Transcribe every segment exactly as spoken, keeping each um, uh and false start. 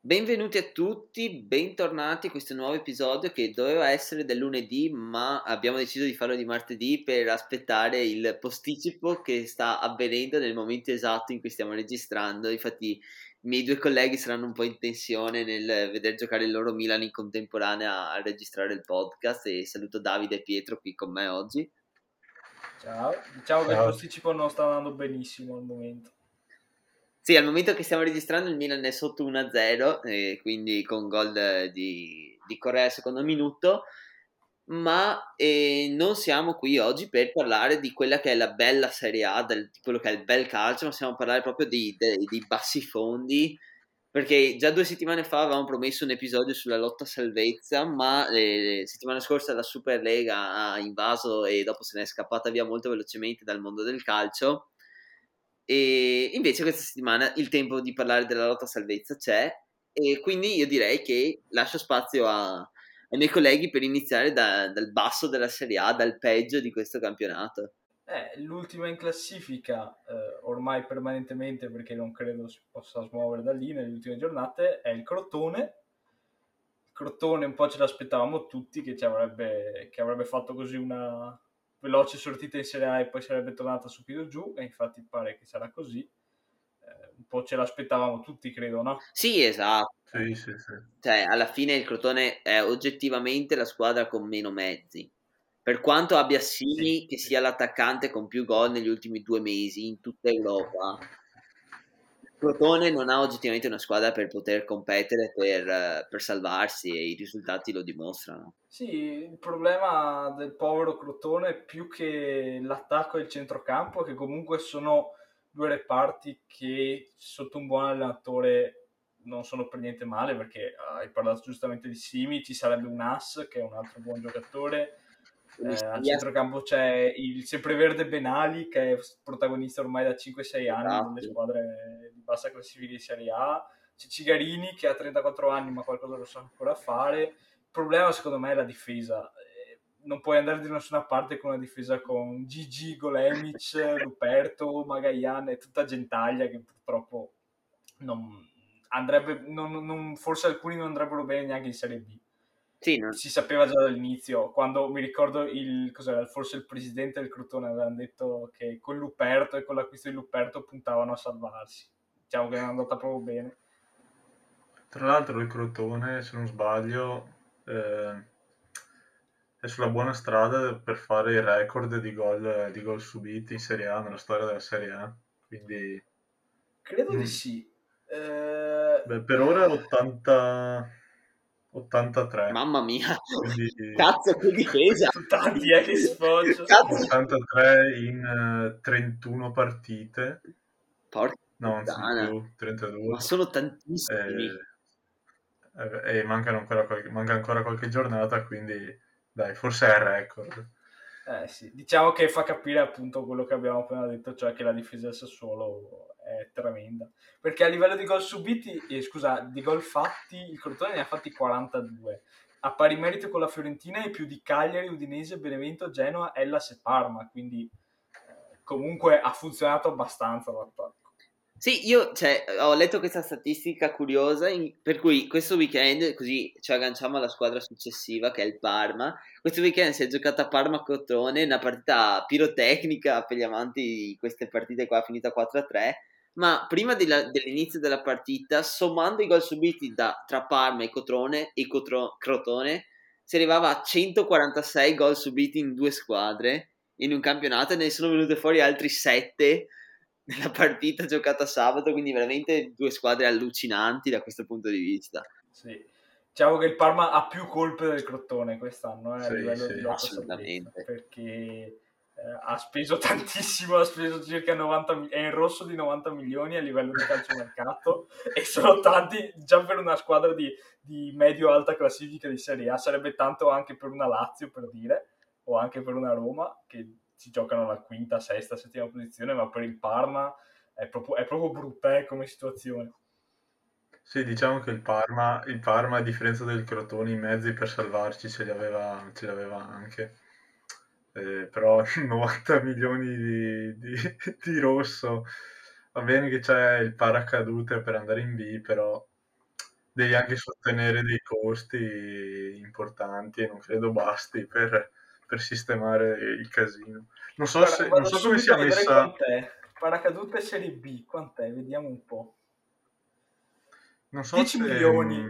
Benvenuti a tutti, bentornati a questo nuovo episodio che doveva essere del lunedì, ma abbiamo deciso di farlo di martedì per aspettare il posticipo che sta avvenendo nel momento esatto in cui stiamo registrando. Infatti i miei due colleghi saranno un po' in tensione nel vedere giocare il loro Milan in contemporanea a registrare il podcast, e saluto Davide e Pietro qui con me oggi. Ciao, diciamo Ciao. Che il posticipo non sta andando benissimo al momento. Sì, al momento che stiamo registrando il Milan è sotto uno a zero, eh, quindi con gol di, di Correa al secondo minuto, ma eh, non siamo qui oggi per parlare di quella che è la bella Serie A, del, di quello che è il bel calcio, ma stiamo a parlare proprio di, di, di bassi fondi, perché già due settimane fa avevamo promesso un episodio sulla lotta a salvezza, ma eh, settimana scorsa la Superlega ha invaso e dopo se ne è scappata via molto velocemente dal mondo del calcio. E invece questa settimana il tempo di parlare della lotta a salvezza c'è, e quindi io direi che lascio spazio a, ai miei colleghi per iniziare da, dal basso della Serie A, dal peggio di questo campionato. Eh, l'ultima in classifica, eh, ormai permanentemente, perché non credo si possa smuovere da lì nelle ultime giornate, è il Crotone. Il Crotone un po' ce l'aspettavamo tutti che ci avrebbe, che avrebbe fatto così una veloce sortita in Serie A e poi sarebbe tornata subito giù, e infatti pare che sarà così. Eh, un po' ce l'aspettavamo tutti, credo, no? Sì, esatto. Sì, sì, sì. Cioè, alla fine il Crotone è oggettivamente la squadra con meno mezzi. Per quanto abbia Simy, sì, che sia l'attaccante con più gol negli ultimi due mesi in tutta Europa, il Crotone non ha oggettivamente una squadra per poter competere per, per salvarsi, e i risultati lo dimostrano. Sì, il problema del povero Crotone è più che l'attacco e il centrocampo, che comunque sono due reparti che sotto un buon allenatore non sono per niente male, perché hai parlato giustamente di Simy, ci sarebbe un As che è un altro buon giocatore, eh, al centrocampo c'è il sempreverde Benali che è protagonista ormai da cinque sei anni delle squadre di bassa classifica di Serie A, c'è Cigarini che ha trentaquattro anni ma qualcosa lo sa ancora fare. Il problema secondo me è la difesa, non puoi andare da nessuna parte con una difesa con Gigi, Golemic, Luperto, Magaian e tutta gentaglia che purtroppo non andrebbe, non, non, forse alcuni non andrebbero bene neanche in Serie B. Sì, no? Si sapeva già dall'inizio, quando mi ricordo il, cos'era, forse il presidente del Crotone avevano detto che con Luperto e con l'acquisto di Luperto puntavano a salvarsi, diciamo che non è andata proprio bene. Tra l'altro il Crotone, se non sbaglio, Eh, è sulla buona strada per fare il record di gol, di gol subiti in Serie A nella storia della Serie A, quindi credo mh. di sì. eh... Beh, per ora ottanta ottantatré, mamma mia, quindi... cazzo che difesa, tanti è che sfoggio, ottantatré in uh, trentuno partite. Porca no, anzi più, trentadue, ma sono tantissimi. eh... E mancano ancora qualche, manca ancora qualche giornata, quindi dai, forse è il record. Eh sì, diciamo che fa capire appunto quello che abbiamo appena detto, cioè che la difesa del Sassuolo è tremenda, perché a livello di gol subiti, eh, scusa, di gol fatti, il Crotone ne ha fatti quarantadue, a pari merito con la Fiorentina, e più di Cagliari, Udinese, Benevento, Genoa, Hellas e Parma, quindi eh, comunque ha funzionato abbastanza l'attacco. Sì, io cioè, ho letto questa statistica curiosa, in, per cui questo weekend, così ci agganciamo alla squadra successiva che è il Parma, questo weekend si è giocata a Parma-Crotone, una partita pirotecnica per gli amanti di queste partite qua, finita quattro a tre, ma prima della, dell'inizio della partita, sommando i gol subiti da, tra Parma e Crotone, e Cotro, Crotone, si arrivava a centoquarantasei gol subiti in due squadre in un campionato, e ne sono venute fuori altri sette nella partita giocata sabato, quindi veramente due squadre allucinanti da questo punto di vista. Sì, diciamo che il Parma ha più colpe del Crotone quest'anno, eh, sì, a livello sì, di assolutamente, perché eh, ha speso tantissimo, ha speso circa novanta, è in rosso di novanta milioni a livello di calciomercato e sono tanti già per una squadra di, di medio-alta classifica di Serie A, sarebbe tanto anche per una Lazio, per dire, o anche per una Roma che si giocano la quinta, sesta, settima posizione, ma per il Parma è proprio, è proprio brutta eh, come situazione. Sì, diciamo che il Parma, il Parma, a differenza del Crotone, i mezzi per salvarci ce li aveva, ce li aveva anche. Eh, però novanta milioni di, di, di rosso, va bene che c'è il paracadute per andare in B, però devi anche sostenere dei costi importanti e non credo basti per, per sistemare il casino. Non so, Guarda, se, non so come sia messa... Quant'è? Paracadute Serie B, quant'è? Vediamo un po'. Non so dieci milioni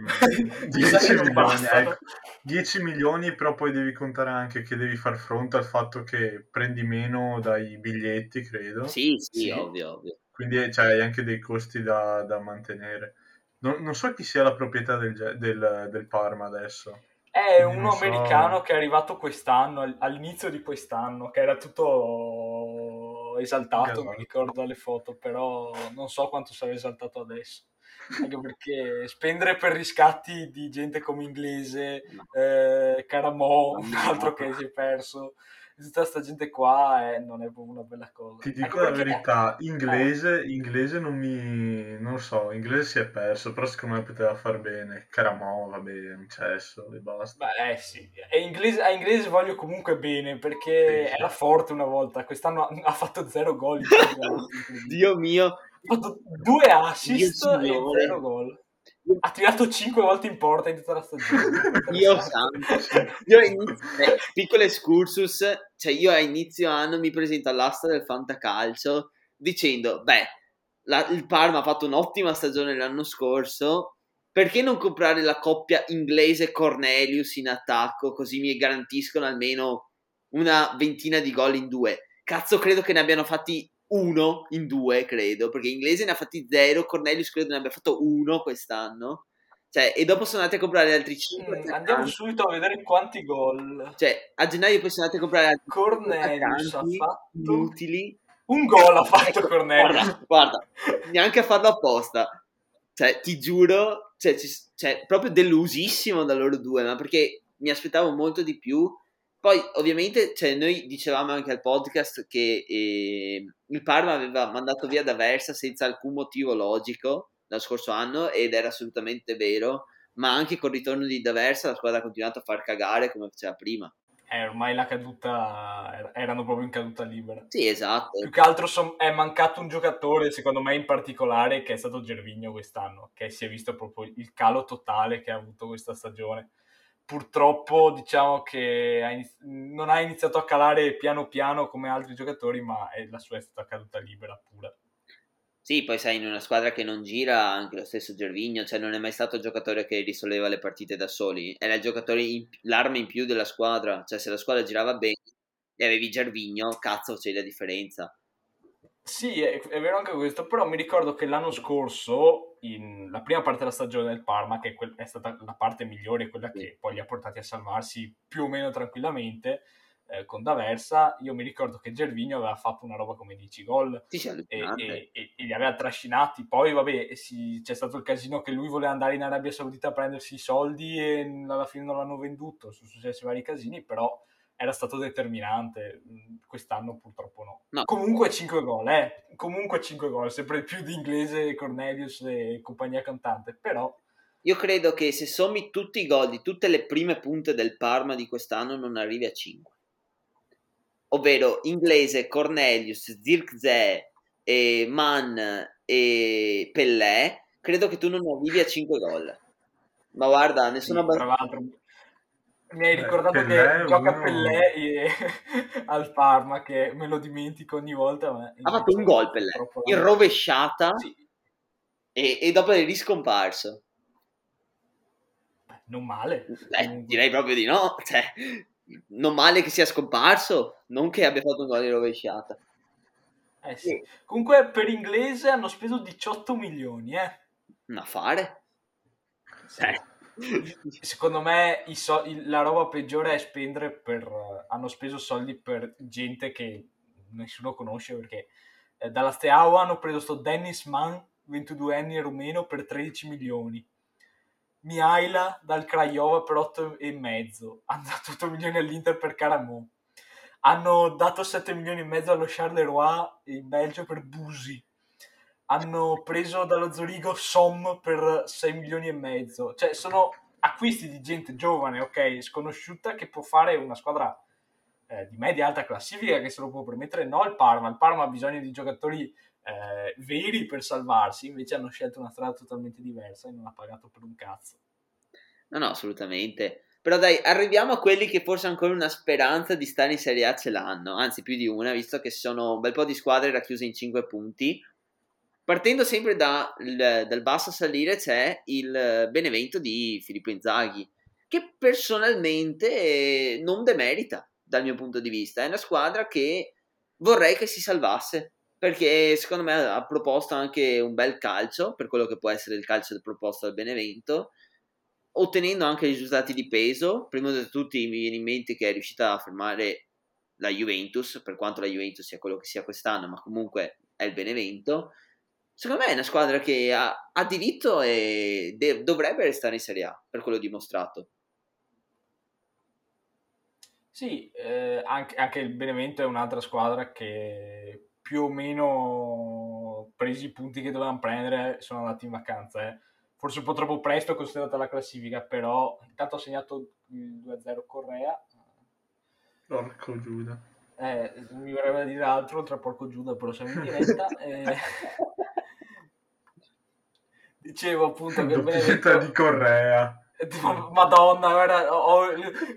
dieci milioni, ecco. dieci milioni, però poi devi contare anche che devi far fronte al fatto che prendi meno dai biglietti, credo. Sì, sì, sì. ovvio, ovvio. Quindi hai cioè, anche dei costi da, da mantenere. Non, non so chi sia la proprietà del, del, del Parma adesso. È Quindi un americano so... che è arrivato quest'anno, all'inizio di quest'anno, che era tutto esaltato, esatto. Non ricordo le foto, però non so quanto sarà esaltato adesso. Anche perché spendere per riscatti di gente come Inglese, no. eh, Karamoh, un altro che si è perso, tutta questa gente qua eh, non è una bella cosa. Ti dico anche la verità, è... Inglese, Inglese non mi... non so, Inglese si è perso, però secondo me poteva far bene. Karamoh, vabbè, è un cesso e basta. Beh, eh sì, e Inglese, a Inglese voglio comunque bene, perché sì, era forte una volta, quest'anno ha, ha fatto zero gol. Dio mio! Ha fatto due assist e zero gol. Ha tirato cinque volte in porta in tutta la stagione. Io santo. Io inizio, eh, piccolo excursus, cioè io a inizio anno mi presento all'asta del fantacalcio dicendo, beh, la, il Parma ha fatto un'ottima stagione l'anno scorso, perché non comprare la coppia Inglese Cornelius in attacco, così mi garantiscono almeno una ventina di gol in due. Cazzo, credo che ne abbiano fatti uno in due, credo, perché Inglese ne ha fatti zero, Cornelius credo ne abbia fatto uno quest'anno, cioè, e dopo sono andati a comprare altri cinque. Mm, andiamo subito a vedere quanti gol. Cioè, a gennaio poi sono andati a comprare altri Cornelius ha fatto inutili. Un gol ha fatto, ecco, Cornelius. Guarda, guarda, neanche a farlo apposta. Cioè, ti giuro, cioè, cioè, proprio delusissimo da loro due, ma perché mi aspettavo molto di più. Poi ovviamente cioè, noi dicevamo anche al podcast che eh, il Parma aveva mandato via Da Versa senza alcun motivo logico lo scorso anno, ed era assolutamente vero, ma anche col ritorno di Da Versa la squadra ha continuato a far cagare come faceva prima. Eh, ormai la caduta, erano proprio in caduta libera. Sì, esatto. Più che altro son, è mancato un giocatore, secondo me in particolare, che è stato Gervinho quest'anno, che si è visto proprio il calo totale che ha avuto questa stagione. Purtroppo diciamo che ha iniz- non ha iniziato a calare piano piano come altri giocatori, ma è la sua è stata caduta libera pura. Sì, poi sai, in una squadra che non gira anche lo stesso Gervinho, cioè non è mai stato il giocatore che risolveva le partite da soli, era il giocatore in- l'arma in più della squadra, cioè se la squadra girava bene e avevi Gervinho, cazzo c'è la differenza. Sì, è, è vero anche questo, però mi ricordo che l'anno scorso, in la prima parte della stagione del Parma, che è stata la parte migliore, quella che poi li ha portati a salvarsi più o meno tranquillamente, eh, con Da Versa, io mi ricordo che Gervinho aveva fatto una roba come dieci gol sì, e, e, e, e li aveva trascinati. Poi vabbè, sì, c'è stato il casino che lui voleva andare in Arabia Saudita a prendersi i soldi e alla fine non l'hanno venduto, sono successi vari casini, però... era stato determinante. Quest'anno purtroppo no, no. Comunque cinque gol eh. Comunque cinque gol, sempre più di Inglese, Cornelius e compagnia cantante. Però io credo che se sommi tutti i gol di tutte le prime punte del Parma di quest'anno non arrivi a cinque, ovvero Inglese, Cornelius, Zirkzee, e Mann e Pellè. Credo che tu non arrivi a cinque gol. Ma guarda, ne sono abbastanza. Mi hai ricordato eh, Pellè, che gioca uno... Pellè e... al Parma, che me lo dimentico ogni volta. Ma ha fatto un gol Pellè, in rovesciata, sì. e, e dopo è riscomparso. Beh, non male. Beh, direi proprio di no. Cioè, non male che sia scomparso, non che abbia fatto un gol in rovesciata. Eh, sì. Sì. Comunque per Inglese hanno speso diciotto milioni. Eh. Un affare. Sì. Eh. Secondo me i so- la roba peggiore è spendere per uh, hanno speso soldi per gente che nessuno conosce, perché eh, dalla Steaua hanno preso sto Dennis Mann, ventidue anni rumeno, per tredici milioni. Mihaila dal Craiova per otto e mezzo. Hanno dato otto milioni all'Inter per Karamoh. Hanno dato sette milioni e mezzo allo Charleroi in Belgio per Busi. hanno preso dallo Zurigo Som per sei milioni e mezzo, cioè sono acquisti di gente giovane, ok, sconosciuta, che può fare una squadra eh, di media-alta classifica, che se lo può permettere, no il Parma. Il Parma ha bisogno di giocatori eh, veri per salvarsi, invece hanno scelto una strada totalmente diversa e non ha pagato per un cazzo. No, no, assolutamente. Però dai, arriviamo a quelli che forse ancora una speranza di stare in Serie A ce l'hanno, anzi più di una, visto che sono un bel po' di squadre racchiuse in cinque punti. Partendo sempre da, il, dal basso a salire c'è il Benevento di Filippo Inzaghi, che personalmente non demerita dal mio punto di vista. È una squadra che vorrei che si salvasse, perché secondo me ha proposto anche un bel calcio, per quello che può essere il calcio proposto dal Benevento, ottenendo anche risultati di peso. Prima di tutti mi viene in mente che è riuscita a fermare la Juventus, per quanto la Juventus sia quello che sia quest'anno, ma comunque è il Benevento. Secondo me è una squadra che ha, ha diritto e de- dovrebbe restare in Serie A, per quello dimostrato. Sì, eh, anche, anche il Benevento è un'altra squadra che più o meno, presi i punti che dovevano prendere, sono andati in vacanza, eh. Forse un po' troppo presto considerata la classifica, però intanto ha segnato il due a zero Correa. Porco Giuda. Eh, mi vorrebbe dire altro, tra porco Giuda, però siamo in diretta. Eh. Dicevo appunto che il Benevento... di Correa. Madonna, guarda, oh,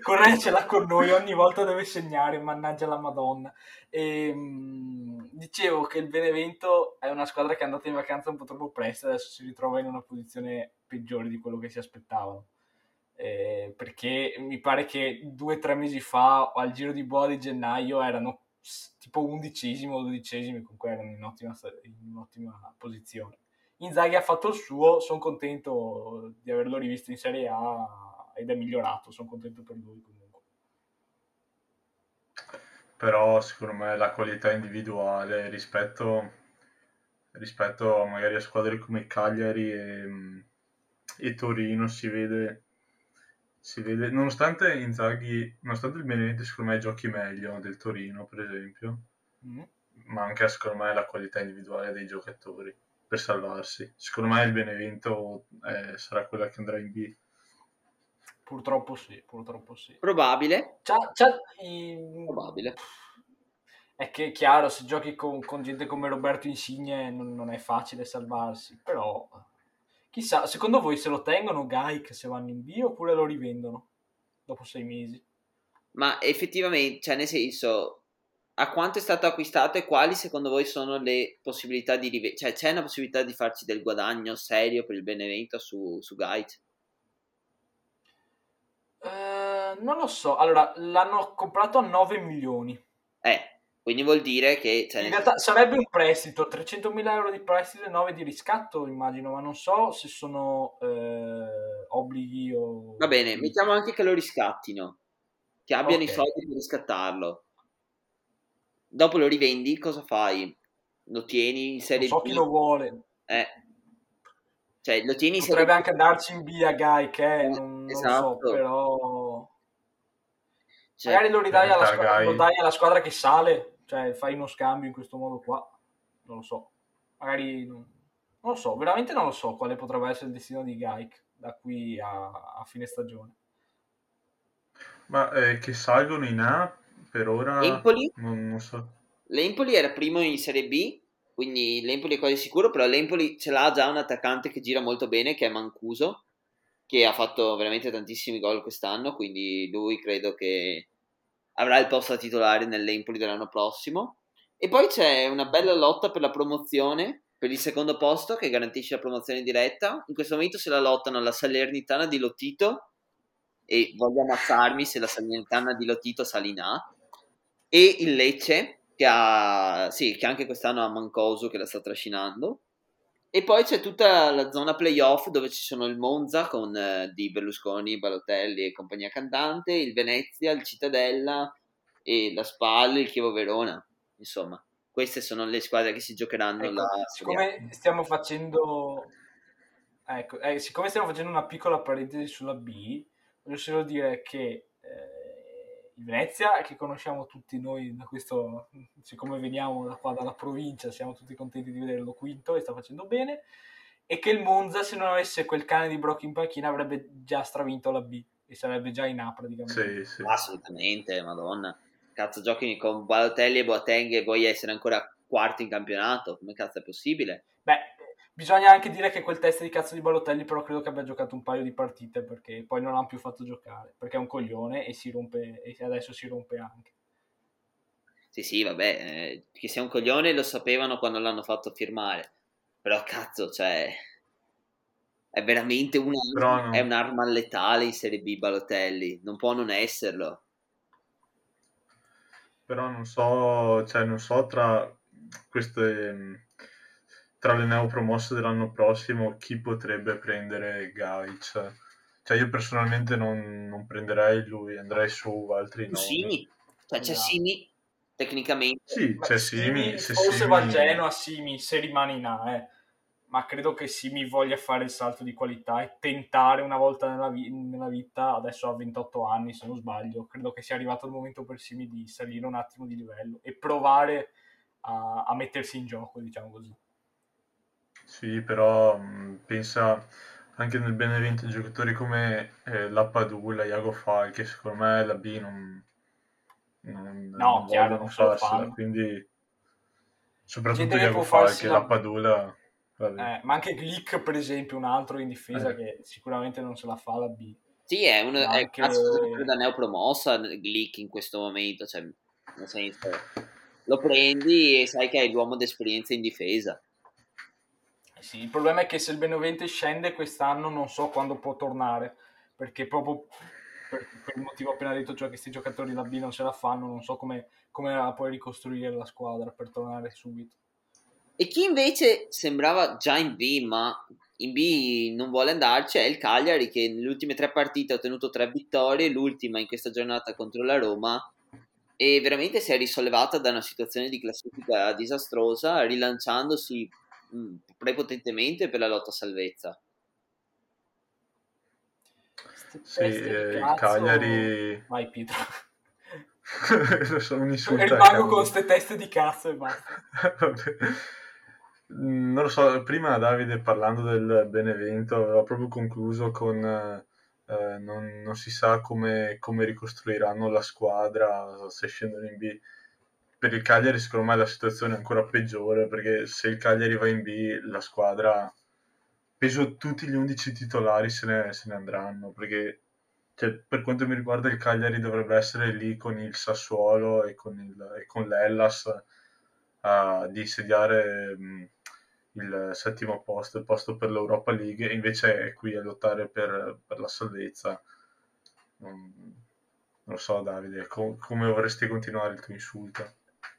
Correa ce l'ha con noi, ogni volta deve segnare, mannaggia la Madonna. E, dicevo che il Benevento è una squadra che è andata in vacanza un po' troppo presto, adesso si ritrova in una posizione peggiore di quello che si aspettavano, eh, perché mi pare che due o tre mesi fa, al giro di boa di gennaio, erano tipo undicesimo o dodicesimi, comunque erano in ottima, in ottima posizione. Inzaghi ha fatto il suo, sono contento di averlo rivisto in Serie A ed è migliorato, sono contento per lui comunque. Però secondo me la qualità individuale rispetto, rispetto magari a squadre come Cagliari e, e Torino si vede, si vede, nonostante Inzaghi, nonostante il Benevento secondo me giochi meglio del Torino per esempio, mm. ma anche secondo me la qualità individuale dei giocatori per salvarsi. Secondo me il Benevento eh, sarà quella che andrà in B. Purtroppo sì, purtroppo sì. Probabile. C'ha, c'ha, ehm... Probabile. È che è chiaro, se giochi con, con gente come Roberto Insigne non, non è facile salvarsi, però chissà, secondo voi se lo tengono Gaik se vanno in B oppure lo rivendono dopo sei mesi? Ma effettivamente, cioè nel senso... a quanto è stato acquistato e quali secondo voi sono le possibilità di rive- cioè c'è una possibilità di farci del guadagno serio per il Benevento su, su Gaik? Uh, non lo so, allora l'hanno comprato a nove milioni, eh, quindi vuol dire che cioè, in realtà senso... sarebbe un prestito, trecentomila euro di prestito e nove di riscatto immagino, ma non so se sono eh, obblighi o... Va bene, mettiamo anche che lo riscattino, che abbiano okay. i soldi per riscattarlo. Dopo lo rivendi, cosa fai? Lo tieni in Serie B? Non so chi lo vuole. Eh. Cioè, lo tieni in Serie B. Potrebbe anche andarci in B a Guy, che eh, non, esatto. non so, però... Cioè, magari lo ridai alla, squ- lo dai alla squadra che sale, cioè fai uno scambio in questo modo qua. Non lo so. Magari... non lo so, veramente non lo so quale potrebbe essere il destino di Guy da qui a, a fine stagione. Ma eh, che salgono in A... per ora l'Empoli? Non, non so. L'Empoli era primo in Serie B, quindi l'Empoli è quasi sicuro, però l'Empoli ce l'ha già un attaccante che gira molto bene, che è Mancuso, che ha fatto veramente tantissimi gol quest'anno, quindi lui credo che avrà il posto da titolare nell'Empoli dell'anno prossimo. E poi c'è una bella lotta per la promozione, per il secondo posto che garantisce la promozione diretta. In questo momento se la lottano la Salernitana di Lotito, e voglio ammazzarmi se la Salernitana di Lotito sale in A, e il Lecce che ha sì che anche quest'anno ha Mancoso che la sta trascinando, e poi c'è tutta la zona playoff dove ci sono il Monza con eh, di Berlusconi, Balotelli e compagnia cantante, il Venezia, il Cittadella e la SPAL, il Chievo Verona. Insomma, queste sono le squadre che si giocheranno, ecco, la siccome stiamo facendo ecco eh, siccome stiamo facendo una piccola parentesi sulla B, voglio solo dire che eh... il Venezia che conosciamo tutti noi da questo, siccome veniamo da qua dalla provincia, siamo tutti contenti di vederlo quinto e sta facendo bene, e che il Monza, se non avesse quel cane di Brock in panchina, avrebbe già stravinto la B e sarebbe già in A praticamente. Sì, sì. Assolutamente, madonna. Cazzo, giochi con Balotelli e Boateng e vuoi essere ancora quarti in campionato? Come cazzo è possibile? Beh, bisogna anche dire che quel test di cazzo di Balotelli però credo che abbia giocato un paio di partite, perché poi non l'hanno più fatto giocare, perché è un coglione e si rompe, e adesso si rompe anche. Sì, sì, vabbè, eh, che sia un coglione lo sapevano quando l'hanno fatto firmare, però cazzo, cioè... È veramente una, no. È un'arma letale in Serie B Balotelli, non può non esserlo. Però non so, cioè non so tra queste, tra le neopromosse dell'anno prossimo chi potrebbe prendere Gaic. Cioè io personalmente non, non prenderei lui, andrei su altri nomi. Simy, cioè c'è Simy tecnicamente. Sì, c'è Simy, se forse Simy... va a Genoa Simy, se rimane in A, eh. Ma credo che Simy voglia fare il salto di qualità e tentare una volta nella, vi- nella vita, adesso ha ventotto anni se non sbaglio, credo che sia arrivato il momento per Simy di salire un attimo di livello e provare a, a mettersi in gioco, diciamo così. Sì, però mh, pensa anche nel Benevento giocatori come eh, la Padula, Iago Fal, che secondo me la B non, non, no, non chiaro, non farsela, quindi soprattutto Iago Fal, che la Padula... Eh, ma anche Glick per esempio, un altro in difesa eh. che sicuramente non se la fa la B. Sì, è uno anche... è da neopromossa Glick in questo momento, cioè, nel senso, lo prendi e sai che hai l'uomo d'esperienza in difesa. Eh sì, il problema è che se il Benevento scende quest'anno non so quando può tornare, perché proprio per, per il motivo appena detto, cioè che questi giocatori da B non se la fanno, non so come, come la puoi ricostruire la squadra per tornare subito. E chi invece sembrava già in B, ma in B non vuole andarci, è il Cagliari, che nelle ultime tre partite ha ottenuto tre vittorie, l'ultima in questa giornata contro la Roma, e veramente si è risollevata da una situazione di classifica disastrosa, rilanciandosi mh, prepotentemente per la lotta a salvezza. Sì, eh, il Cagliari... Vai Pietro. Sono e rimango con queste teste di cazzo e basta. Non lo so, prima Davide parlando del Benevento aveva proprio concluso con eh, non, non si sa come, come ricostruiranno la squadra se scendono in B. Per il Cagliari secondo me la situazione è ancora peggiore, perché se il Cagliari va in B la squadra, penso tutti gli undici titolari se ne, se ne andranno, perché cioè, per quanto mi riguarda il Cagliari dovrebbe essere lì con il Sassuolo e con, il, e con l'Hellas Uh, di sediare um, il settimo posto, il posto per l'Europa League, e invece è qui a lottare per, per la salvezza. Um, non lo so Davide, com- come vorresti continuare il tuo insulto?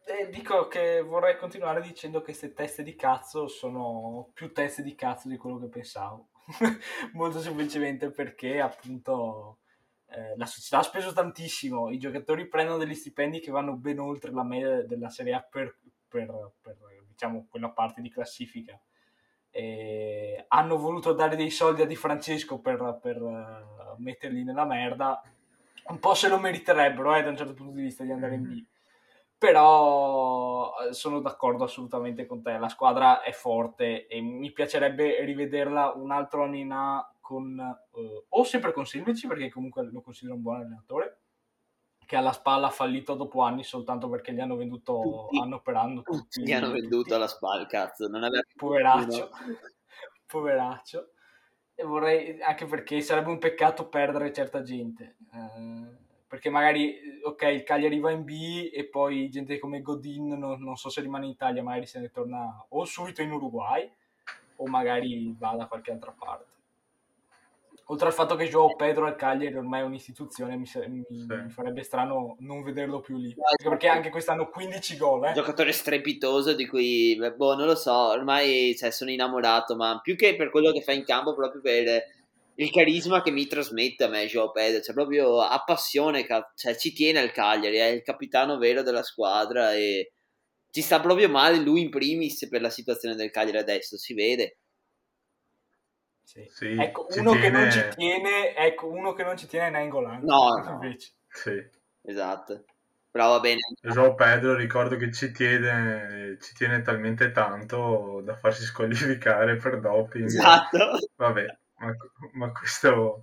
Eh, dico che vorrei continuare dicendo che queste teste di cazzo sono più teste di cazzo di quello che pensavo, molto semplicemente perché appunto... Eh, la società ha speso tantissimo, i giocatori prendono degli stipendi che vanno ben oltre la media della Serie A per, per, per diciamo quella parte di classifica, e hanno voluto dare dei soldi a Di Francesco per, per uh, metterli nella merda. Un po' se lo meriterebbero eh, da un certo punto di vista di andare in B, però sono d'accordo assolutamente con te, la squadra è forte e mi piacerebbe rivederla un altro anno in A con, eh, o sempre con Silvici, perché comunque lo considero un buon allenatore, che alla spalla ha fallito dopo anni soltanto perché gli hanno venduto tutti. Anno per anno tutti, gli hanno venduto tutti. Alla spalla, cazzo, non aveva poveraccio poveraccio e vorrei, anche perché sarebbe un peccato perdere certa gente, eh, perché magari ok il Cagliari va in B e poi gente come Godin non, non so se rimane in Italia, magari se ne torna o subito in Uruguay o magari va da qualche altra parte. Oltre al fatto che João Pedro al Cagliari ormai è un'istituzione, mi, mi, sì. mi farebbe strano non vederlo più lì. Perché anche quest'anno quindici gol. Eh. Un giocatore strepitoso di cui, boh, non lo so, ormai cioè, sono innamorato, ma più che per quello che fa in campo, proprio per il carisma che mi trasmette a me João Pedro. Cioè proprio ha passione, cioè, ci tiene al Cagliari, è il capitano vero della squadra e ci sta proprio male lui in primis per la situazione del Cagliari adesso, si vede. Sì. Sì, ecco, uno tiene... che non ci tiene, ecco uno che non ci tiene è Nangolan. No, no. Invece. Sì. esatto. Però va bene. João Pedro, ricordo che ci tiene, ci tiene talmente tanto da farsi squalificare per doping. Esatto. Vabbè, ma, ma questo...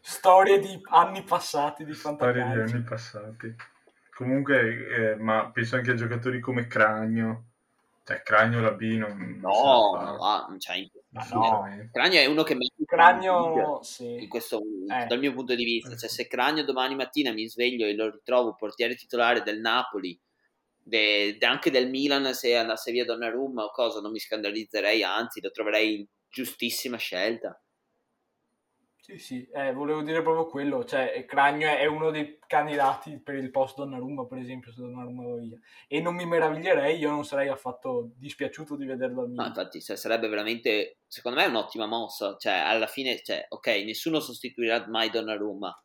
Storie di anni passati di fantacalcio. Storie di anni passati. Comunque, eh, ma penso anche a giocatori come Cragno. Cioè, Cragno Labino. No, no, no, cioè, no. Cragno è uno che mi... Cragno, sì. In questo, eh. Dal mio punto di vista, cioè, se Cragno domani mattina mi sveglio e lo ritrovo portiere titolare del Napoli, de, de anche del Milan, se andasse via Donnarumma o cosa, non mi scandalizzerei, anzi lo troverei giustissima scelta. Sì, sì, eh, volevo dire proprio quello, cioè Cragno è uno dei candidati per il post Donnarumma, per esempio, se Donnarumma va via. E non mi meraviglierei, io non sarei affatto dispiaciuto di vederlo al Milan. No, infatti, cioè, sarebbe veramente, secondo me, un'ottima mossa. Cioè, alla fine, cioè, ok, nessuno sostituirà mai Donnarumma,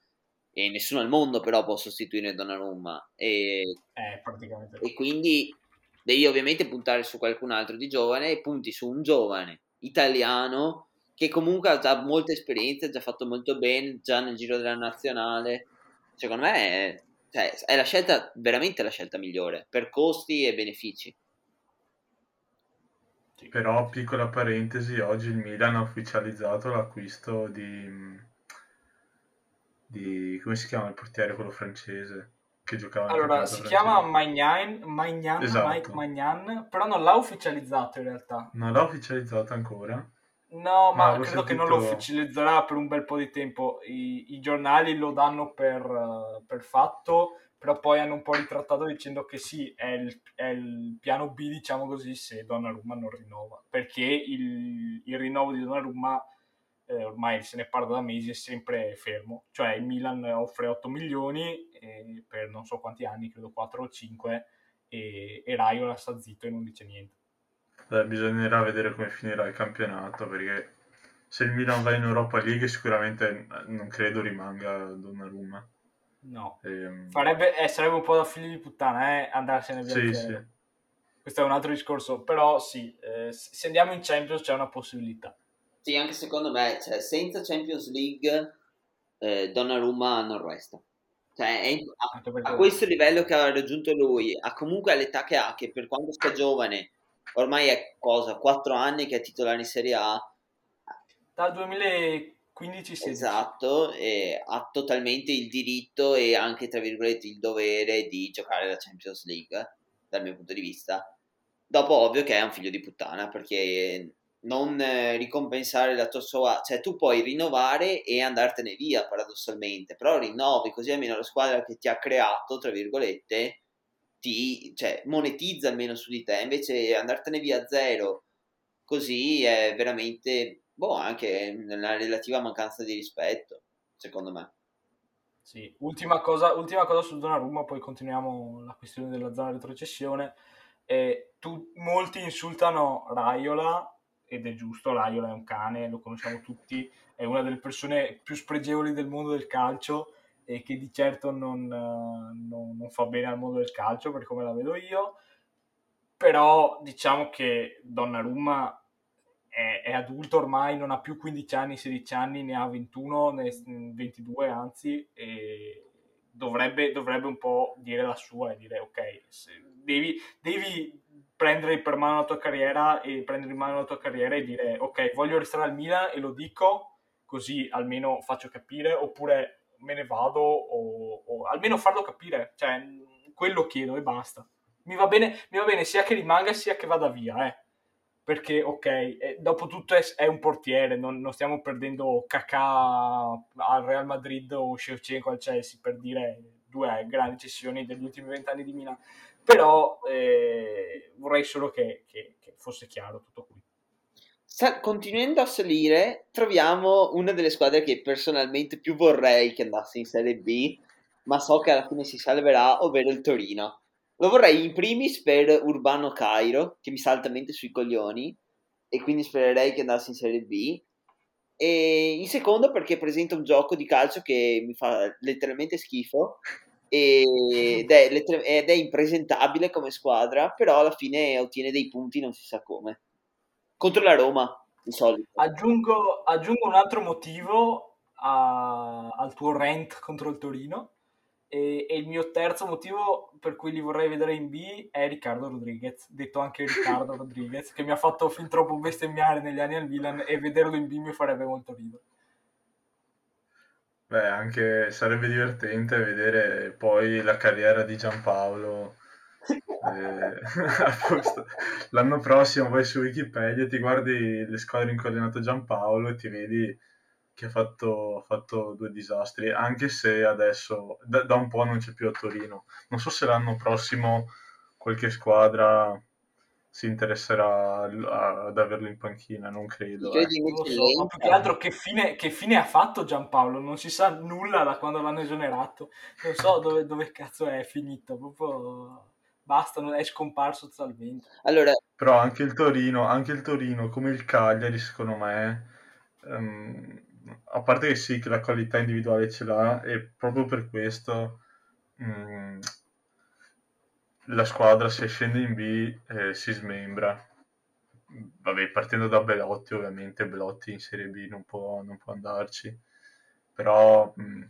e nessuno al mondo però può sostituire Donnarumma. E, eh, praticamente. E quindi devi ovviamente puntare su qualcun altro di giovane, e punti su un giovane italiano, che comunque ha già molta esperienza, ha già fatto molto bene, già nel giro della nazionale. Secondo me è, cioè, è la scelta, veramente la scelta migliore, per costi e benefici. Però, piccola parentesi, oggi il Milan ha ufficializzato l'acquisto di, di come si chiama il portiere, quello francese? Che giocava allora si francese. Chiama Maignan, Maignan esatto. Mike Maignan, però non l'ha ufficializzato in realtà. Non l'ha ufficializzato ancora? No, ma, ma credo sentito... che non lo ufficializzerà per un bel po' di tempo. I, i giornali lo danno per, uh, per fatto, però poi hanno un po' ritrattato dicendo che sì, è il, è il piano B, diciamo così, se Donnarumma non rinnova, perché il, il rinnovo di Donnarumma, eh, ormai se ne parla da mesi, è sempre fermo. Cioè il Milan offre otto milioni eh, per non so quanti anni, credo quattro o cinque, e, e Raiola sta zitto e non dice niente. Beh, bisognerà vedere come finirà il campionato, perché se il Milan va in Europa League sicuramente non credo rimanga Donnarumma. No, e... Farebbe, eh, sarebbe un po' da figli di puttana eh, andarsene via. Sì, sì. Questo è un altro discorso, però sì, eh, se andiamo in Champions c'è una possibilità. Sì, anche secondo me, cioè, senza Champions League eh, Donnarumma non resta. Cioè, è, a, a questo livello che ha raggiunto lui, ha comunque all'età che ha, che per quanto sia giovane... Ormai è cosa? quattro anni che è titolare in Serie A. Dal duemilaquindici sedici. Esatto, e ha totalmente il diritto e anche, tra virgolette, il dovere di giocare la Champions League, dal mio punto di vista. Dopo, ovvio che è un figlio di puttana, perché non ricompensare la tua sua... Cioè, tu puoi rinnovare e andartene via, paradossalmente, però rinnovi, così almeno la squadra che ti ha creato, tra virgolette... Ti, cioè, monetizza almeno su di te, invece andartene via a zero così è veramente boh, anche una relativa mancanza di rispetto, secondo me. Sì, ultima cosa, ultima cosa su Donnarumma, poi continuiamo la questione della zona retrocessione. Eh, tu, molti insultano Raiola, ed è giusto, Raiola è un cane, lo conosciamo tutti, è una delle persone più spregevoli del mondo del calcio, e che di certo non, non, non fa bene al mondo del calcio, per come la vedo io. Però diciamo che Donnarumma è, è adulto ormai, non ha più quindici anni, sedici anni, ne ha ventuno, ne ventidue anzi, e dovrebbe, dovrebbe un po' dire la sua e dire ok, se devi, devi prendere per mano la tua carriera e prendere in mano la tua carriera e dire ok, voglio restare al Milan e lo dico, così almeno faccio capire, oppure me ne vado, o, o almeno farlo capire, cioè quello chiedo e basta. Mi va bene, mi va bene sia che rimanga sia che vada via, eh. Perché ok, eh, dopo tutto è, è un portiere, non, non stiamo perdendo Kaká al Real Madrid o Shevchenko al Chelsea, per dire due grandi cessioni degli ultimi vent'anni di Milan, però eh, vorrei solo che, che, che fosse chiaro tutto qui. Continuando a salire, troviamo una delle squadre che personalmente più vorrei che andasse in Serie B, ma so che alla fine si salverà, ovvero il Torino. Lo vorrei in primis per Urbano Cairo, che mi sta altamente sui coglioni, e quindi spererei che andasse in Serie B, e in secondo perché presenta un gioco di calcio che mi fa letteralmente schifo, ed è, letter- ed è impresentabile come squadra, però alla fine ottiene dei punti non si sa come. Contro la Roma, di solito. Aggiungo, aggiungo un altro motivo a, al tuo rant contro il Torino, E, e il mio terzo motivo per cui li vorrei vedere in B è Riccardo Rodriguez, detto anche Riccardo Rodriguez, che mi ha fatto fin troppo bestemmiare negli anni al Milan, e vederlo in B mi farebbe molto ridere. Beh, anche sarebbe divertente vedere poi la carriera di Giampaolo. eh, L'anno prossimo vai su Wikipedia, ti guardi le squadre in cui ha allenato Giampaolo e ti vedi che ha fatto, ha fatto due disastri, anche se adesso da, da un po' non c'è più a Torino. Non so se l'anno prossimo qualche squadra si interesserà a, ad averlo in panchina, non credo. Eh. Non so, ma più che altro che fine, che fine ha fatto Giampaolo? Non si sa nulla da quando l'hanno esonerato. Non so dove, dove cazzo è finito, proprio basta, non è scomparso totalmente. Allora... Però anche il Torino, anche il Torino, come il Cagliari, secondo me... Um, a parte che sì, che la qualità individuale ce l'ha, e proprio per questo mh, la squadra, se scende in B, eh, si smembra. Vabbè, partendo da Belotti, ovviamente Belotti in Serie B non può, non può andarci, però mh,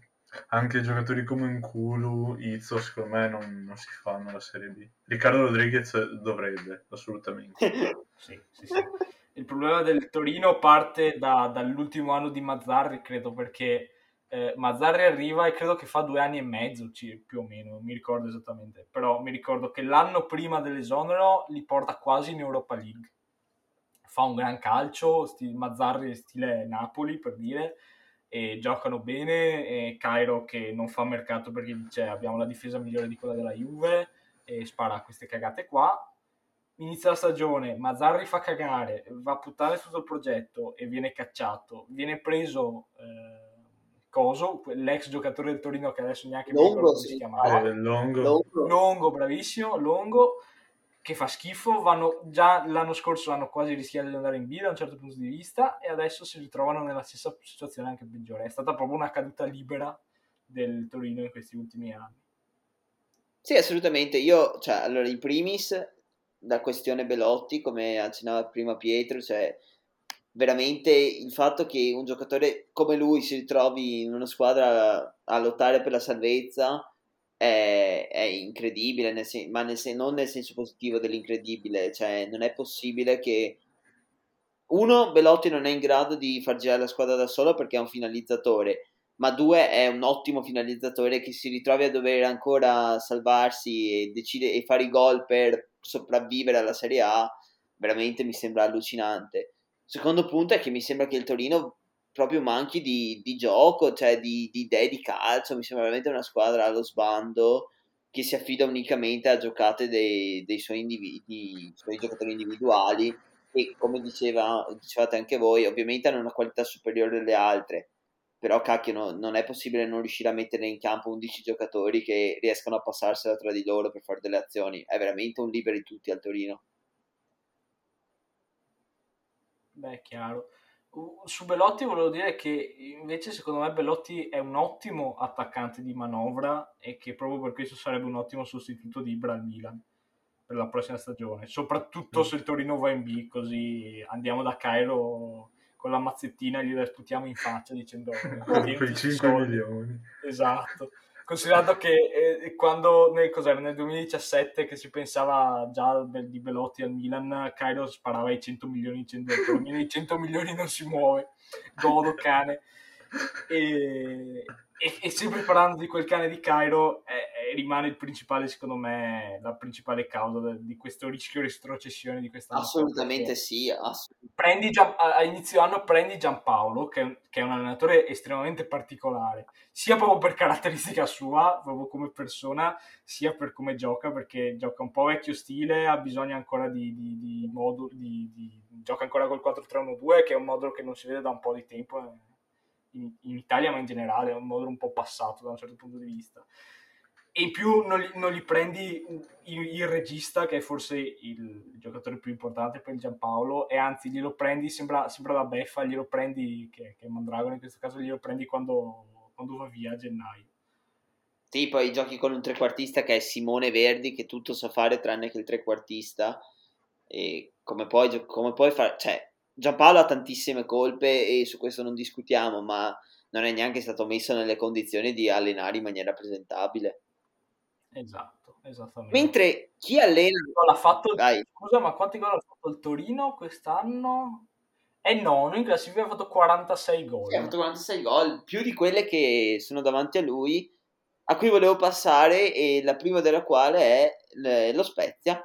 anche giocatori come Nkulu, Izzo, secondo me non, non si fanno la Serie B. Riccardo Rodriguez dovrebbe, assolutamente. Sì, sì, sì. Il problema del Torino parte da, dall'ultimo anno di Mazzarri, credo, perché eh, Mazzarri arriva e credo che fa due anni e mezzo, più o meno, non mi ricordo esattamente, però mi ricordo che l'anno prima dell'esonero li porta quasi in Europa League. Fa un gran calcio, sti, Mazzarri stile Napoli, per dire, e giocano bene, e Cairo che non fa mercato perché dice abbiamo la difesa migliore di quella della Juve, e spara queste cagate qua. Inizia la stagione, Mazzarri fa cagare, va a puttare tutto il progetto e viene cacciato. Viene preso eh, Coso, l'ex giocatore del Torino che adesso neanche Longo, mi ricordo come sì. si chiamava. Eh, Longo. Longo. Longo, bravissimo, Longo, che fa schifo. Vanno, già l'anno scorso hanno quasi rischiato di andare in B da un certo punto di vista, e adesso si ritrovano nella stessa situazione, anche peggiore. È stata proprio una caduta libera del Torino in questi ultimi anni. Sì, assolutamente. Io, cioè, allora, in primis... la questione Belotti, come accennava prima Pietro, cioè veramente il fatto che un giocatore come lui si ritrovi in una squadra a lottare per la salvezza è, è incredibile, nel sen- ma nel sen- non nel senso positivo dell'incredibile, cioè non è possibile che uno, Belotti non è in grado di far girare la squadra da solo perché è un finalizzatore, ma due, è un ottimo finalizzatore che si ritrovi a dover ancora salvarsi e decide e fare i gol per sopravvivere alla Serie A. Veramente mi sembra allucinante. Secondo punto è che mi sembra che il Torino proprio manchi di, di gioco, cioè di, di idee di calcio. Mi sembra veramente una squadra allo sbando che si affida unicamente a giocate dei, dei suoi, individu- di, suoi giocatori individuali, e come diceva, dicevate anche voi, ovviamente hanno una qualità superiore alle altre, però cacchio, no, non è possibile non riuscire a mettere in campo undici giocatori che riescano a passarsela tra di loro per fare delle azioni. È veramente un liberi tutti al Torino. Beh, chiaro. Su Belotti volevo dire che invece secondo me Belotti è un ottimo attaccante di manovra, e che proprio per questo sarebbe un ottimo sostituto di Ibra al Milan per la prossima stagione, soprattutto mm. se il Torino va in B, così andiamo da Cairo con la mazzettina, gliela sputiamo in faccia dicendo quei cinque milioni. Esatto, considerando che eh, quando nel, cos'era, nel duemiladiciassette che si pensava già di Belotti al Milan, Cairo sparava i cento milioni, i cento milioni non si muove, godo cane. E, e, e sempre parlando di quel cane di Cairo, eh, rimane il principale, secondo me, la principale causa di questo rischio retrocessione di questa. Assolutamente sì, assolutamente. Prendi Gian, a inizio anno prendi Giampaolo, che, che è un allenatore estremamente particolare, sia proprio per caratteristica sua, proprio come persona, sia per come gioca, perché gioca un po' vecchio stile, ha bisogno ancora di, di, di modo di, di, gioca ancora col quattro tre uno due, che è un modulo che non si vede da un po' di tempo In, in Italia, ma in generale è un modo un po' passato da un certo punto di vista. E in più non, non gli prendi il, il regista, che è forse il giocatore più importante per il Giampaolo, e anzi glielo prendi, sembra, sembra la beffa, glielo prendi, che, che è Mondragone in questo caso, glielo prendi quando, quando va via a gennaio. Sì, poi giochi con un trequartista che è Simone Verdi, che tutto sa fare tranne che il trequartista, e come puoi, come puoi fare, cioè Giampaolo ha tantissime colpe e su questo non discutiamo, ma non è neanche stato messo nelle condizioni di allenare in maniera presentabile. Esatto, esattamente. Mentre chi allena... L'ha fatto... Dai. Scusa, ma quanti gol ha fatto il Torino quest'anno? È nono in classifica, ha fatto quarantasei gol. Sì, ha fatto quarantasei gol, più di quelle che sono davanti a lui, a cui volevo passare, e la prima della quale è lo Spezia.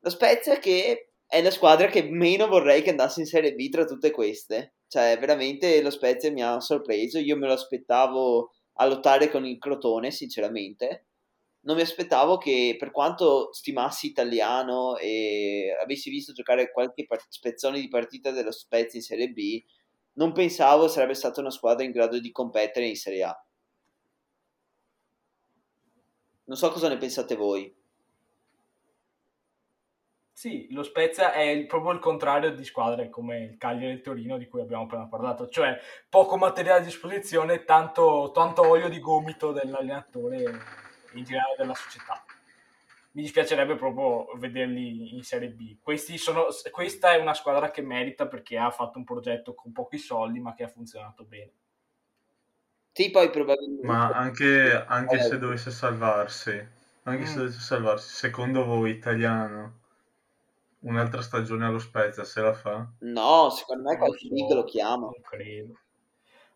Lo Spezia che è la squadra che meno vorrei che andasse in Serie B tra tutte queste. Cioè, veramente lo Spezia mi ha sorpreso. Io me lo aspettavo a lottare con il Crotone, sinceramente. Non mi aspettavo che, per quanto stimassi Italiano e avessi visto giocare qualche part- spezzone di partita dello Spezia in Serie B, non pensavo sarebbe stata una squadra in grado di competere in Serie A. Non so cosa ne pensate voi. Sì, lo Spezia è proprio il contrario di squadre come il Cagliari e il Torino di cui abbiamo appena parlato, cioè poco materiale a disposizione, tanto, tanto olio di gomito dell'allenatore e in generale della società. Mi dispiacerebbe proprio vederli in Serie B. Questi sono, questa è una squadra che merita perché ha fatto un progetto con pochi soldi ma che ha funzionato bene. Sì, poi probabilmente... Ma anche, anche eh. se dovesse salvarsi, anche mm. se dovesse salvarsi, secondo voi Italiano un'altra stagione allo Spezia se la fa? No, secondo me qualche lì lo chiama. Non credo.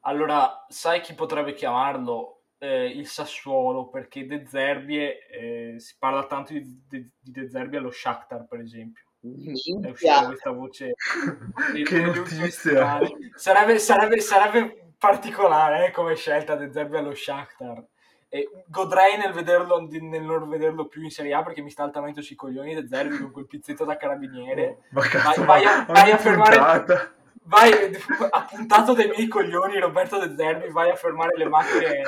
Allora, sai chi potrebbe chiamarlo? Eh, il Sassuolo, perché De Zerbi eh, si parla tanto di, di, di De Zerbi allo Shakhtar, per esempio. Minchia. È uscita questa voce. Che notizia! Sarebbe, sarebbe, sarebbe particolare eh, come scelta De Zerbi allo Shakhtar. E godrei nel vederlo, nel non vederlo più in Serie A perché mi sta altamente sui coglioni De Zerbi con quel pizzetto da carabiniere. Ma cazzo, vai, vai a, vai a fermare, vai ha puntato dei miei coglioni Roberto De Zerbi, vai a fermare le macchine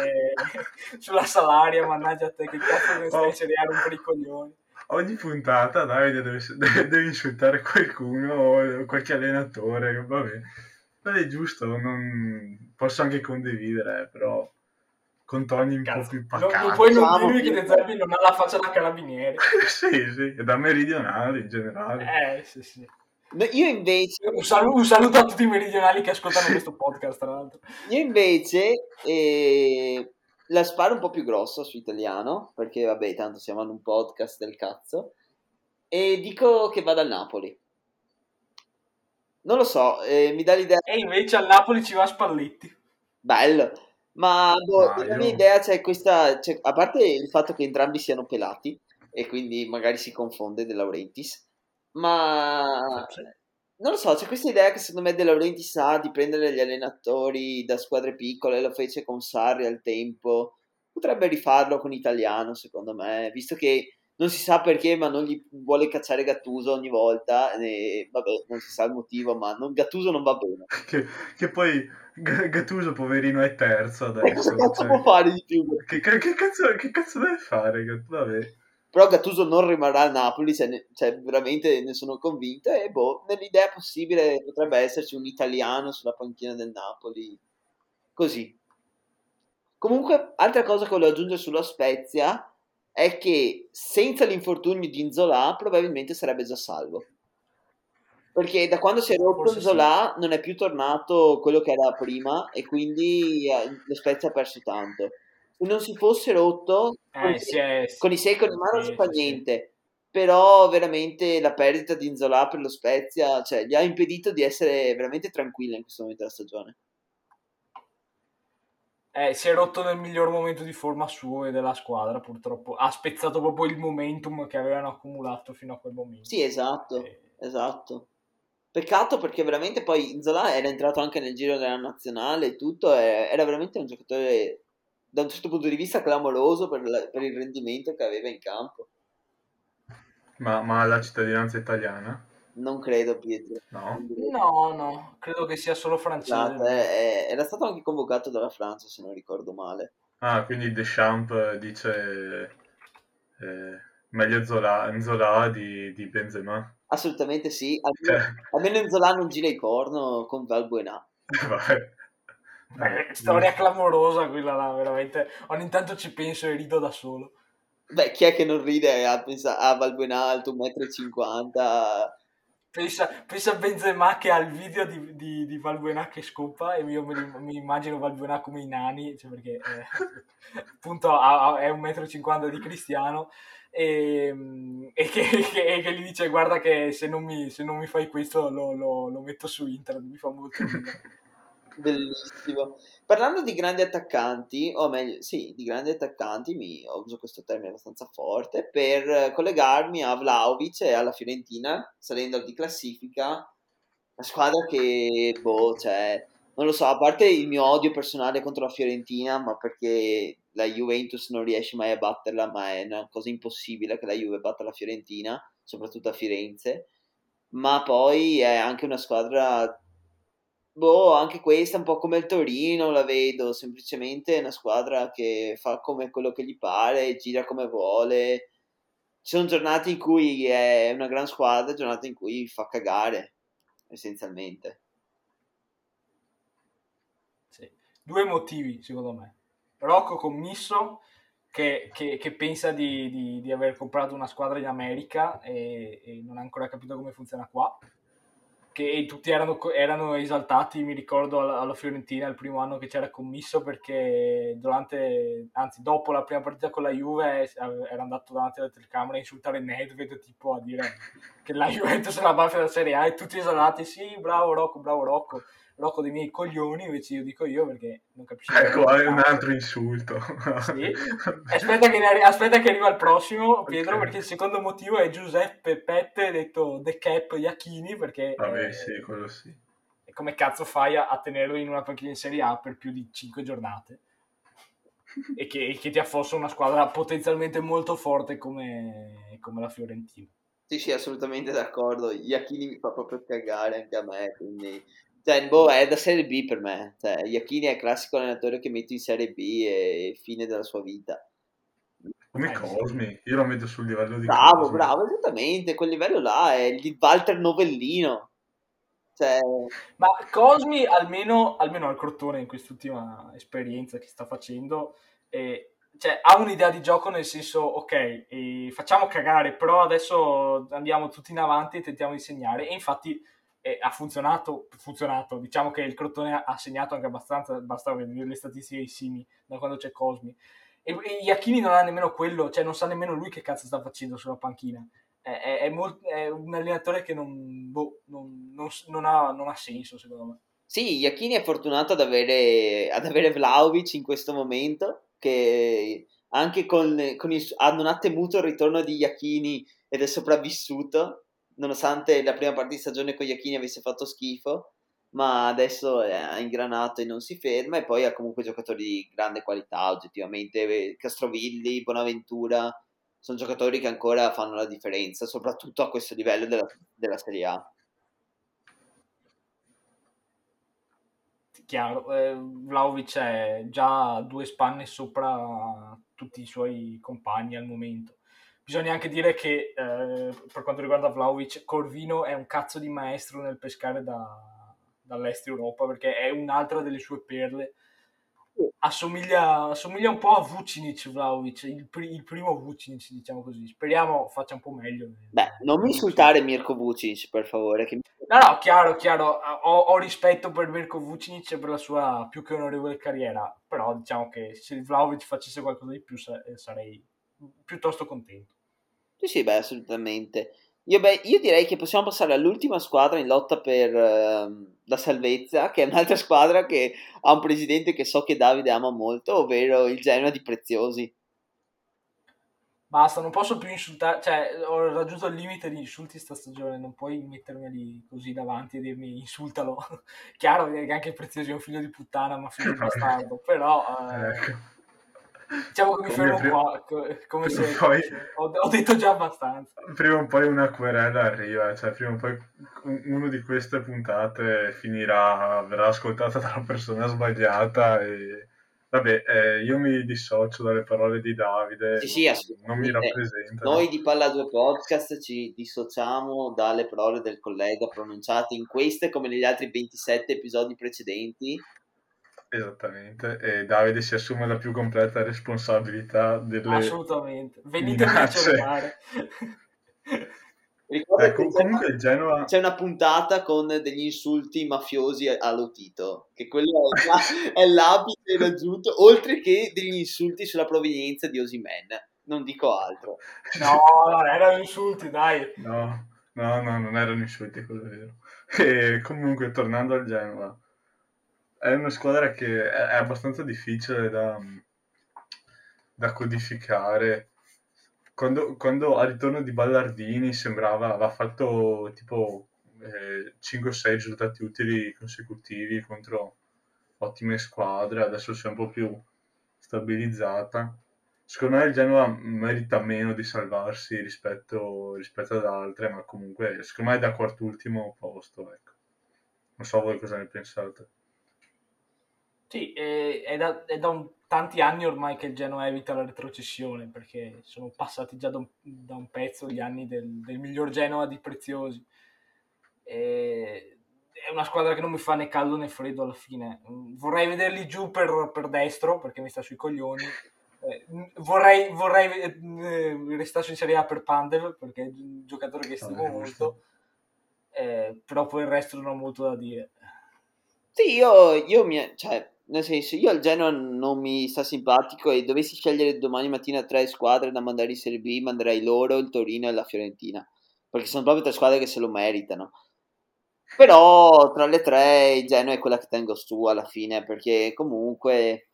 sulla Salaria, mannaggia a te, che cazzo deve stare in Serie A rompere i coglioni. Ogni puntata Davide deve, deve, deve insultare qualcuno o qualche allenatore, vabbè, non è giusto, non posso anche condividere, però con toni un Cazzo. po' più pacati. Non puoi non dirmi che De Zerbi non ha la faccia da carabiniere. sì, sì, è da meridionale in generale. Eh, sì, sì. No, io invece... Un saluto, un saluto a tutti i meridionali che ascoltano sì. questo podcast, tra l'altro. Io invece eh, la sparo un po' più grossa su Italiano, perché vabbè, tanto siamo in un podcast del cazzo, e dico che vada al Napoli. Non lo so, eh, mi dà l'idea... E invece al Napoli ci va Spalletti. Bello. Ma boh, la mia idea c'è questa, c'è, a parte il fatto che entrambi siano pelati e quindi magari si confonde De Laurentiis, ma non lo so, c'è questa idea che secondo me De Laurentiis ha di prendere gli allenatori da squadre piccole, lo fece con Sarri al tempo, potrebbe rifarlo con Italiano secondo me, visto che non si sa perché ma non gli vuole cacciare Gattuso ogni volta, e, vabbè non si sa il motivo, ma non, Gattuso non va bene, che, che poi Gattuso poverino è terzo adesso. Che cazzo può fare di più? Che, che, che, cazzo, che cazzo deve fare? Vabbè. Però Gattuso non rimarrà a Napoli, cioè, ne, cioè veramente ne sono convinto, e boh, nell'idea possibile potrebbe esserci un Italiano sulla panchina del Napoli, così. Comunque, altra cosa che volevo aggiungere sulla Spezia è che senza l'infortunio di Nzola probabilmente sarebbe già salvo. Perché da quando si è rotto Nzola sì. non è più tornato quello che era prima e quindi lo Spezia ha perso tanto. Se non si fosse rotto eh, con, sì, i, sì. con i secoli sì, in mano non si fa niente, sì. però veramente la perdita di Nzola per lo Spezia, cioè, gli ha impedito di essere veramente tranquilla in questo momento della stagione. Eh, si è rotto nel miglior momento di forma suo e della squadra, purtroppo. Ha spezzato proprio il momentum che avevano accumulato fino a quel momento. Sì, esatto, eh. esatto. Peccato perché veramente poi Nzola era entrato anche nel giro della nazionale e tutto, e era veramente un giocatore da un certo punto di vista clamoroso per, la, per il rendimento che aveva in campo. Ma, ma la cittadinanza italiana? Non credo, Pietro. No? No, no, credo che sia solo francese. Esatto, è, è, era stato anche convocato dalla Francia, se non ricordo male. Ah, quindi Deschamps dice eh, meglio Nzola, Nzola di, di Benzema. Assolutamente sì, almeno, cioè. almeno Nzola non gira il corno con Valbuena. Beh, storia clamorosa quella là, veramente. Ogni tanto ci penso e rido da solo. Beh, chi è che non ride a, pensa- a Valbuena alto un metro e cinquanta Pensa, pensa a Benzema che ha il video di, di, di Valbuena che scopa, e io mi, mi immagino Valbuena come i nani, cioè perché eh, appunto ha, ha, è un metro e cinquanta di Cristiano, e, e, che, che, e che gli dice guarda che se non mi, se non mi fai questo lo, lo, lo metto su internet, mi fa molto ridere. Bellissimo. Parlando di grandi attaccanti, o meglio, sì, di grandi attaccanti, mi uso questo termine abbastanza forte per collegarmi a Vlahović e alla Fiorentina, salendo di classifica, la squadra che, boh, cioè, non lo so, a parte il mio odio personale contro la Fiorentina, ma perché la Juventus non riesce mai a batterla, ma è una cosa impossibile che la Juve batta la Fiorentina, soprattutto a Firenze, ma poi è anche una squadra... Boh, anche questa un po' come il Torino la vedo, semplicemente una squadra che fa come quello che gli pare, gira come vuole. Ci sono giornate in cui è una gran squadra, giornate in cui fa cagare, essenzialmente. Sì. Due motivi, secondo me. Rocco Commisso che, che, che pensa di, di, di aver comprato una squadra in America e, e non ha ancora capito come funziona qua. Che tutti erano, erano esaltati, mi ricordo alla, alla Fiorentina il primo anno che c'era Commisso, perché durante, anzi dopo la prima partita con la Juve era andato davanti alla telecamera a insultare Nedved, tipo a dire che la Juventus è la base della Serie A, e tutti esaltati, sì bravo Rocco, bravo Rocco, Rocco dei miei coglioni, invece io dico io perché non capisco. Ecco, è un altro insulto. Sì. Aspetta che, arri- aspetta che arriva il prossimo, Pietro, okay. Perché il secondo motivo è Giuseppe Peppe, detto The Cap Iachini, perché... Vabbè, eh, sì, quello sì. E come cazzo fai a, a tenerlo in una panchina in Serie A per più di cinque giornate? e, che, e che ti affossa una squadra potenzialmente molto forte come, come la Fiorentina. Sì, sì, assolutamente d'accordo. Iachini mi fa proprio cagare anche a me, quindi... Cioè, boh, è da Serie B per me. Cioè, Iachini è il classico allenatore che metto in Serie B e fine della sua vita. Come eh, Cosmi, sì. Io lo metto sul livello di bravo, Cosmi. Bravo, esattamente, quel livello là è il Walter Novellino. Cioè... Ma Cosmi, almeno, almeno al Crotone, in quest'ultima esperienza che sta facendo, eh, cioè, ha un'idea di gioco nel senso, ok, eh, facciamo cagare, però adesso andiamo tutti in avanti e tentiamo di segnare. E infatti... E ha funzionato, funzionato, diciamo che il Crotone ha segnato anche abbastanza, basta vedere le statistiche di Simy da quando c'è Cosmi, e, e Iachini non ha nemmeno quello, cioè non sa nemmeno lui che cazzo sta facendo sulla panchina, è, è, è, molt, è un allenatore che non, boh, non, non, non, ha, non ha senso secondo me. Sì, Iachini è fortunato ad avere, ad avere Vlahović in questo momento, che anche con, con il, non ha temuto il ritorno di Iachini ed è sopravvissuto, nonostante la prima parte di stagione con Iachini avesse fatto schifo, ma adesso ha ingranato e non si ferma, e poi ha comunque giocatori di grande qualità oggettivamente, Castrovilli, Bonaventura, sono giocatori che ancora fanno la differenza, soprattutto a questo livello della, della Serie A. Chiaro, eh, Vlahović è già due spanne sopra tutti i suoi compagni al momento. Bisogna anche dire che, eh, per quanto riguarda Vlahović, Corvino è un cazzo di maestro nel pescare da, dall'est Europa, perché è un'altra delle sue perle. Assomiglia, assomiglia un po' a Vucinic Vlahović, il, pr- il primo Vucinic, diciamo così. Speriamo faccia un po' meglio. Beh, non mi insultare Mirko Vucinic, per favore. Che... No, no, chiaro, chiaro. Ho, ho rispetto per Mirko Vucinic e per la sua più che onorevole carriera, però diciamo che se Vlahović facesse qualcosa di più sarei... piuttosto contento. Sì, sì, beh, assolutamente. Io, beh, io direi che possiamo passare all'ultima squadra in lotta per uh, la salvezza, che è un'altra squadra che ha un presidente che so che Davide ama molto, ovvero il Genoa di Preziosi. Basta, non posso più insultare, cioè ho raggiunto il limite di insulti sta stagione, non puoi mettermeli così davanti e dirmi insultalo. Chiaro che anche Preziosi è un figlio di puttana, ma figlio di bastardo, però... Eh... Ecco. Diciamo che mi fermo qua, come se poi, ho, ho detto già abbastanza. Prima o poi una querela arriva, cioè prima o poi una di queste puntate finirà, verrà ascoltata dalla persona sbagliata e... Vabbè, eh, io mi dissocio dalle parole di Davide, sì, sì, non mi rappresenta. Noi di Palladue Podcast ci dissociamo dalle parole del collega pronunciate in queste come negli altri ventisette episodi precedenti. Esattamente, e Davide si assume la più completa responsabilità delle... Assolutamente, venite a cercare. Ricordo eh, che comunque c'è, Genoa... c'è una puntata con degli insulti mafiosi a Lotito, che quello è l'abito raggiunto, oltre che degli insulti sulla provenienza di Osimhen. Non dico altro. No, non erano insulti, dai. No, no, no, non erano insulti, quello è vero. E comunque, tornando al Genoa, è una squadra che è abbastanza difficile da, da codificare. Quando, quando al ritorno di Ballardini sembrava aveva fatto tipo eh, cinque o sei risultati utili consecutivi contro ottime squadre, adesso si è un po' più stabilizzata. Secondo me il Genoa merita meno di salvarsi rispetto, rispetto ad altre, ma comunque secondo me è da quart'ultimo posto, ecco. Non so voi cosa ne pensate. Sì, è, è, da, è da un, tanti anni ormai che il Genoa evita la retrocessione, perché sono passati già da un, da un pezzo gli anni del, del miglior Genoa di Preziosi. E, è una squadra che non mi fa né caldo né freddo alla fine. Vorrei vederli giù per, per destro, perché mi sta sui coglioni. Eh, vorrei vorrei eh, restare in Serie A per Pandev, perché è un giocatore che stimo molto, eh, però poi il resto non ho molto da dire. Sì, io, io mi, cioè, nel senso, io al Genoa non mi sta simpatico, e dovessi scegliere domani mattina tre squadre da mandare in Serie B, manderei loro, il Torino e la Fiorentina, perché sono proprio tre squadre che se lo meritano. Però tra le tre il Genoa è quella che tengo su alla fine, perché comunque...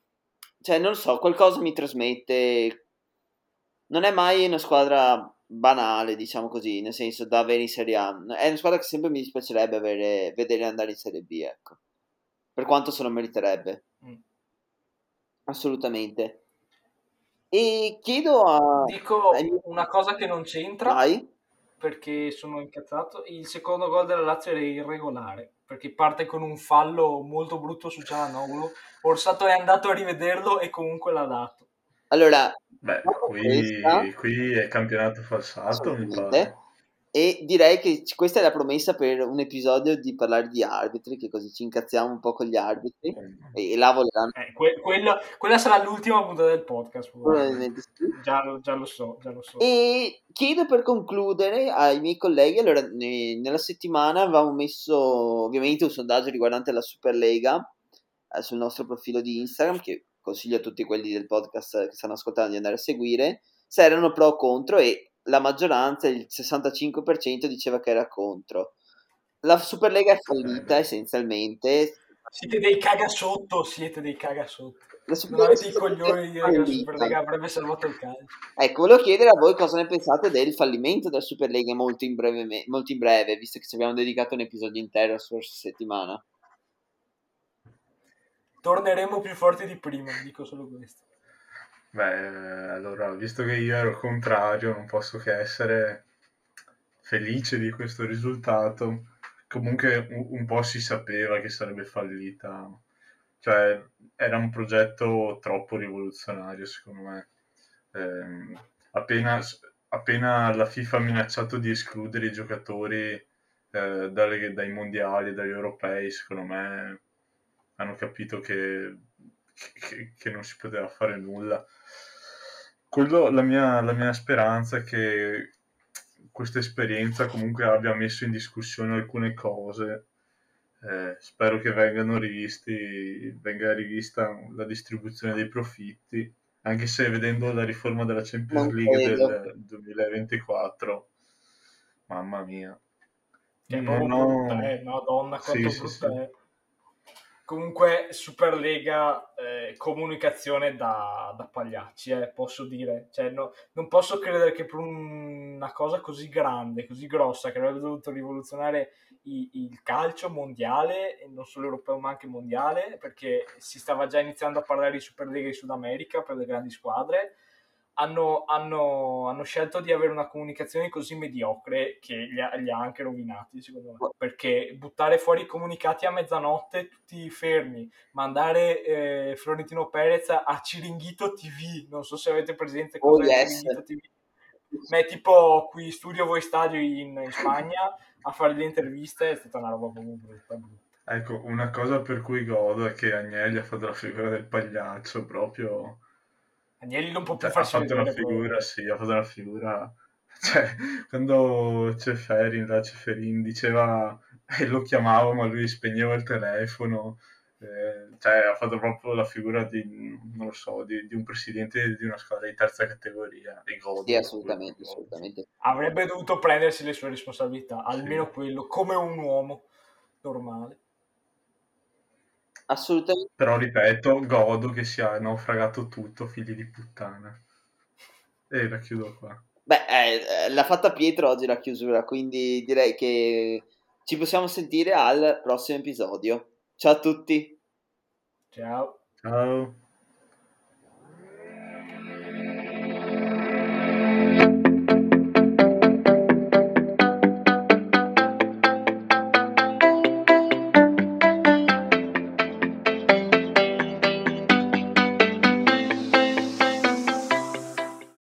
cioè non so, qualcosa mi trasmette, non è mai una squadra banale, diciamo così, nel senso da avere in Serie A. È una squadra che sempre mi dispiacerebbe avere, vedere andare in Serie B, ecco, per quanto se lo meriterebbe mm. assolutamente. E chiedo a dico ai... una cosa che non c'entra. Vai. Perché sono incazzato, il secondo gol della Lazio era irregolare, perché parte con un fallo molto brutto su Cialanoglu. Orsato è andato a rivederlo e comunque l'ha dato. Allora, beh, qui, questa... qui è campionato falsato, mi pare. E direi che questa è la promessa per un episodio di parlare di arbitri, che così ci incazziamo un po' con gli arbitri eh. e la voleranno. Eh, que- quella, quella sarà l'ultima puntata del podcast. Probabilmente sì. Già, già lo so, già lo so. E chiedo per concludere ai miei colleghi, allora ne- nella settimana avevamo messo ovviamente un sondaggio riguardante la Superlega eh, sul nostro profilo di Instagram, che consiglio a tutti quelli del podcast che stanno ascoltando di andare a seguire, se erano pro o contro, e la maggioranza, il sessantacinque per cento, diceva che era contro. La Superlega è fallita essenzialmente. Siete dei cagasotto, siete dei cagasotto. La Superlega non avete i coglioni di la Superlega, avrebbe salvato il calcio. Ecco, volevo chiedere a voi cosa ne pensate del fallimento della Superlega molto in breve, me- molto in breve, visto che ci abbiamo dedicato un episodio intero la scorsa settimana. Torneremo più forti di prima, dico solo questo. Beh, allora, visto che io ero contrario, non posso che essere felice di questo risultato. Comunque un, un po' si sapeva che sarebbe fallita, cioè era un progetto troppo rivoluzionario, secondo me. Eh, appena, appena la FIFA ha minacciato di escludere i giocatori eh, dalle, dai mondiali, dagli europei, secondo me hanno capito che... Che, che non si poteva fare nulla. Quello, la mia, la mia speranza è che questa esperienza comunque abbia messo in discussione alcune cose. Eh, spero che vengano rivisti, venga rivista la distribuzione dei profitti, anche se vedendo la riforma della Champions League del duemilaventiquattro, mamma mia, che no, brutta, eh, no, donna, quanto sì, brutta sì, è. Sì. Comunque Superlega eh, comunicazione da, da pagliacci, eh, posso dire, cioè, no, non posso credere che per un, una cosa così grande, così grossa, che avrebbe dovuto rivoluzionare i, il calcio mondiale, non solo europeo ma anche mondiale, perché si stava già iniziando a parlare di Superlega in Sud America per le grandi squadre, hanno, hanno, hanno scelto di avere una comunicazione così mediocre che li ha, li ha anche rovinati, secondo me, perché buttare fuori i comunicati a mezzanotte tutti fermi, mandare eh, Florentino Perez a Ciringhito tivù, non so se avete presente cosa oh, è yes. Ciringhito tivù, ma è tipo qui Studio Voi Stadio in, in Spagna a fare le interviste, è stata una roba proprio brutta, brutta. Ecco, una cosa per cui godo è che Agnelli ha fatto la figura del pagliaccio proprio... Agnelli non può più cioè, farsi ha fatto una figura, poi. Sì, ha fatto una figura Cioè, quando Ceferin, da Ceferin diceva e eh, lo chiamavo, ma lui spegneva il telefono. Eh, cioè, ha fatto proprio la figura di, non lo so, di, di un presidente di una squadra di terza categoria. Di God, sì, assolutamente, assolutamente. Avrebbe dovuto prendersi le sue responsabilità, almeno sì. Quello, come un uomo normale. Assolutamente. Però, ripeto, godo che sia naufragato tutto, figli di puttana. E la chiudo qua. Beh, eh, l'ha fatta Pietro oggi la chiusura, quindi direi che ci possiamo sentire al prossimo episodio. Ciao a tutti. Ciao. Ciao.